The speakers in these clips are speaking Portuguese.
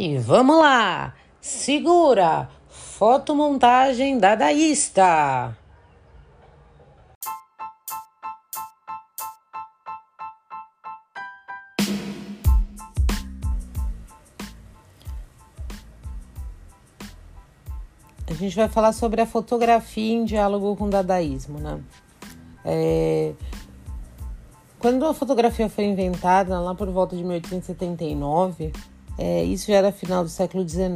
E vamos lá! Segura! Fotomontagem dadaísta! A gente vai falar sobre a fotografia em diálogo com o dadaísmo, né? Quando a fotografia foi inventada, lá por volta de 1879, isso já era final do século XIX,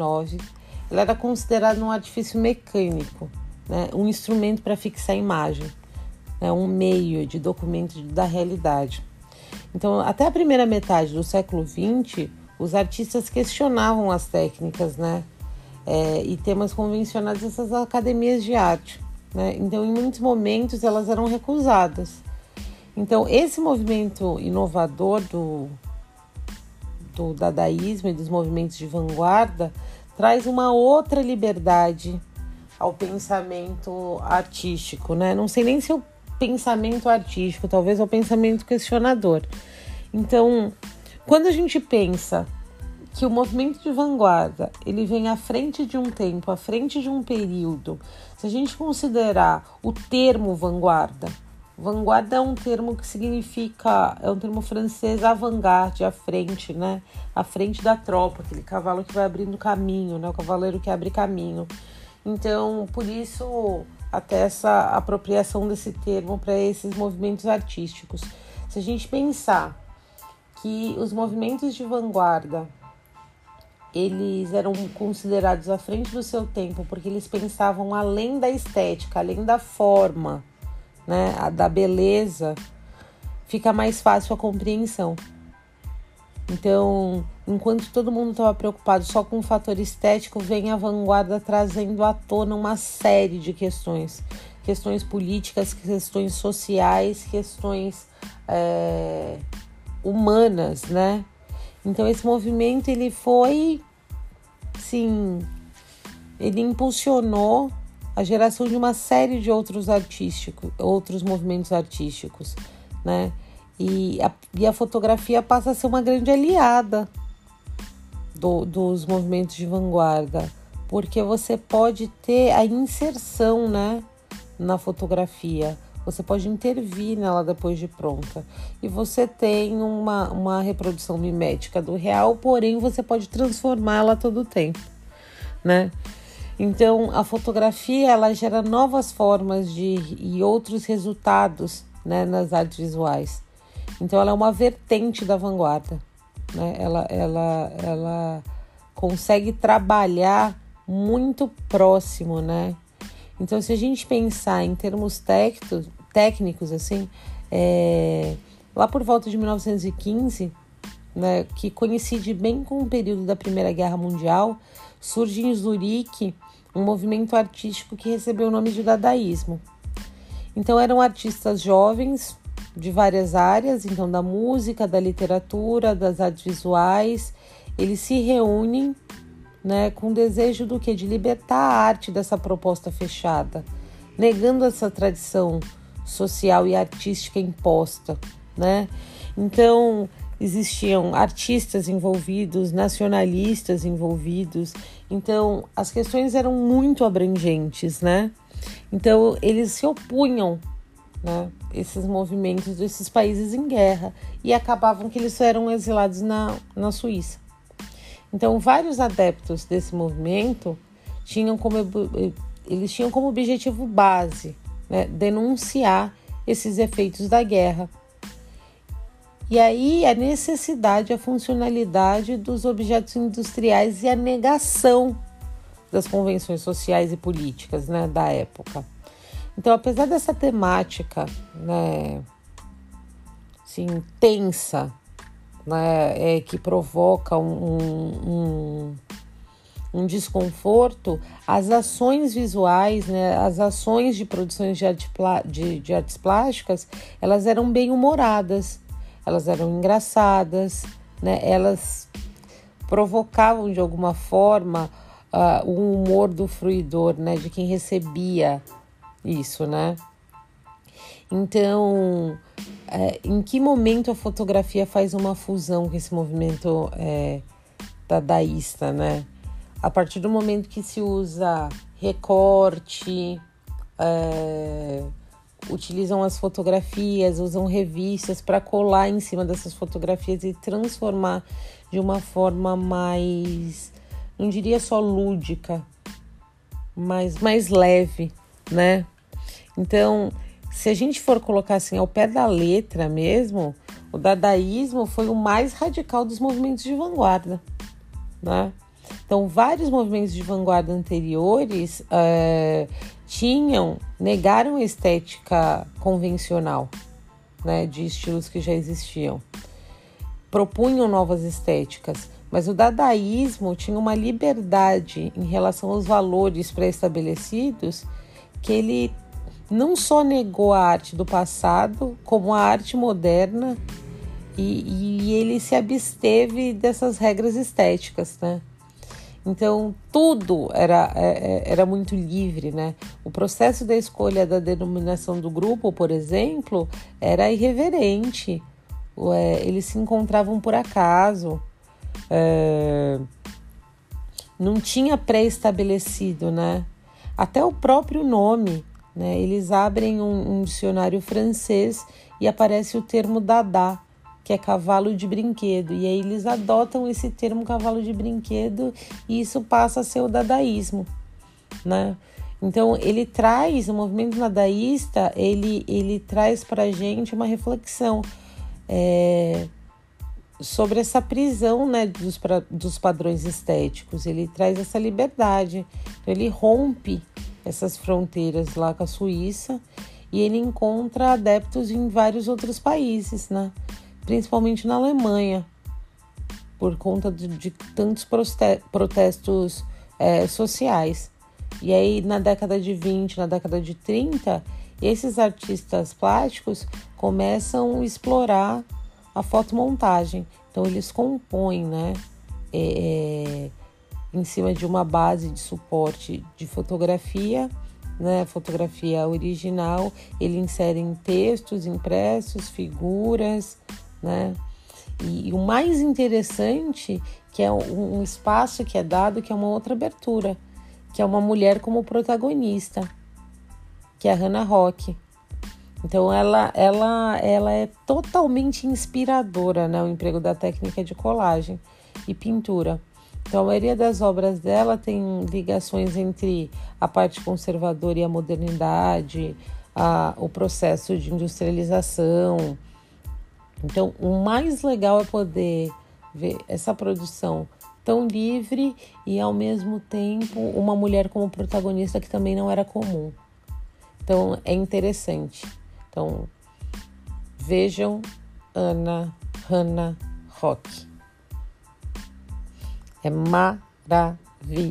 ela era considerada um artifício mecânico, né? Um instrumento para fixar a imagem, né? Um meio de documento da realidade. Então, até a primeira metade do século XX, os artistas questionavam as técnicas, né? E temas convencionados dessas academias de arte, né? Então, em muitos momentos, elas eram recusadas. Então, esse movimento inovador do dadaísmo e dos movimentos de vanguarda traz uma outra liberdade ao pensamento artístico, né? Não sei nem se é o pensamento artístico, talvez é o pensamento questionador. Então, quando a gente pensa que o movimento de vanguarda ele vem à frente de um tempo, à frente de um período, se a gente considerar o termo vanguarda, vanguarda é um termo que significa, é um termo francês, avant-garde, à frente, né? À frente da tropa, aquele cavalo que vai abrindo caminho, né? O cavaleiro que abre caminho. Então, por isso, até essa apropriação desse termo para esses movimentos artísticos. Se a gente pensar que os movimentos de vanguarda, eles eram considerados à frente do seu tempo, porque eles pensavam além da estética, além da forma, né, a da beleza, fica mais fácil a compreensão. Então, enquanto todo mundo estava preocupado só com o fator estético, vem a vanguarda trazendo à tona uma série de questões. Questões políticas, questões sociais, questões humanas, né? Então, esse movimento, ele foi, sim, ele impulsionou a geração de uma série de outros movimentos artísticos, né? E a fotografia passa a ser uma grande aliada dos movimentos de vanguarda, porque você pode ter a inserção, né, na fotografia, você pode intervir nela depois de pronta, e você tem uma reprodução mimética do real, porém você pode transformá-la a todo tempo, né? Então, a fotografia, ela gera novas formas e outros resultados, né, nas artes visuais. Então, ela é uma vertente da vanguarda, né? Ela consegue trabalhar muito próximo, né? Então, se a gente pensar em termos técnicos, assim, lá por volta de 1915, né, que coincide bem com o período da Primeira Guerra Mundial, surge em Zurique um movimento artístico que recebeu o nome de dadaísmo. Então, eram artistas jovens de várias áreas, então da música, da literatura, das artes visuais. Eles se reúnem, né, com o desejo do quê? De libertar a arte dessa proposta fechada, negando essa tradição social e artística imposta, né? Então, existiam artistas envolvidos, nacionalistas envolvidos. Então, as questões eram muito abrangentes, né? Então, eles se opunham, né, esses movimentos desses países em guerra, e acabavam que eles eram exilados na Suíça. Então, vários adeptos desse movimento tinham como objetivo base, né, denunciar esses efeitos da guerra. E aí a necessidade, a funcionalidade dos objetos industriais e a negação das convenções sociais e políticas, né, da época. Então, apesar dessa temática, né, assim, tensa, né, que provoca um desconforto, as ações visuais, né, as ações de produções de artes plásticas, elas eram bem-humoradas. Elas eram engraçadas, né? Elas provocavam de alguma forma o humor do fruidor, né? De quem recebia isso, né? Então, em que momento a fotografia faz uma fusão com esse movimento dadaísta, né? A partir do momento que se usa recorte, utilizam as fotografias, usam revistas para colar em cima dessas fotografias e transformar de uma forma mais, não diria só lúdica, mas mais leve, né? Então, se a gente for colocar assim ao pé da letra mesmo, o dadaísmo foi o mais radical dos movimentos de vanguarda, né? Então, vários movimentos de vanguarda anteriores negaram a estética convencional, né, de estilos que já existiam. Propunham novas estéticas, mas o dadaísmo tinha uma liberdade em relação aos valores pré-estabelecidos, que ele não só negou a arte do passado, como a arte moderna, e ele se absteve dessas regras estéticas, né? Então, tudo era muito livre, né? O processo da escolha da denominação do grupo, por exemplo, era irreverente. Eles se encontravam por acaso. Não tinha pré-estabelecido, né? Até o próprio nome, né? Eles abrem um dicionário francês e aparece o termo dada, que é cavalo de brinquedo, e aí eles adotam esse termo cavalo de brinquedo e isso passa a ser o dadaísmo, né? Então ele traz, o movimento dadaísta, ele traz pra gente uma reflexão sobre essa prisão, né, dos padrões estéticos. Ele traz essa liberdade, então ele rompe essas fronteiras lá com a Suíça e ele encontra adeptos em vários outros países, né? Principalmente na Alemanha, por conta de tantos protestos sociais. E aí, na década de 20, na década de 30, esses artistas plásticos começam a explorar a fotomontagem. Então, eles compõem, né, em cima de uma base de suporte de fotografia, né, fotografia original, eles inserem textos impressos, figuras, né? E o mais interessante, que é um espaço que é dado, que é uma outra abertura, que é uma mulher como protagonista, que é a Hannah Rock. Então ela é totalmente inspiradora, né? O emprego da técnica de colagem e pintura. Então a maioria das obras dela tem ligações entre a parte conservadora e a modernidade, o processo de industrialização. Então, o mais legal é poder ver essa produção tão livre e, ao mesmo tempo, uma mulher como protagonista, que também não era comum. Então, é interessante. Então, vejam Hannah Rock. É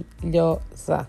maravilhosa.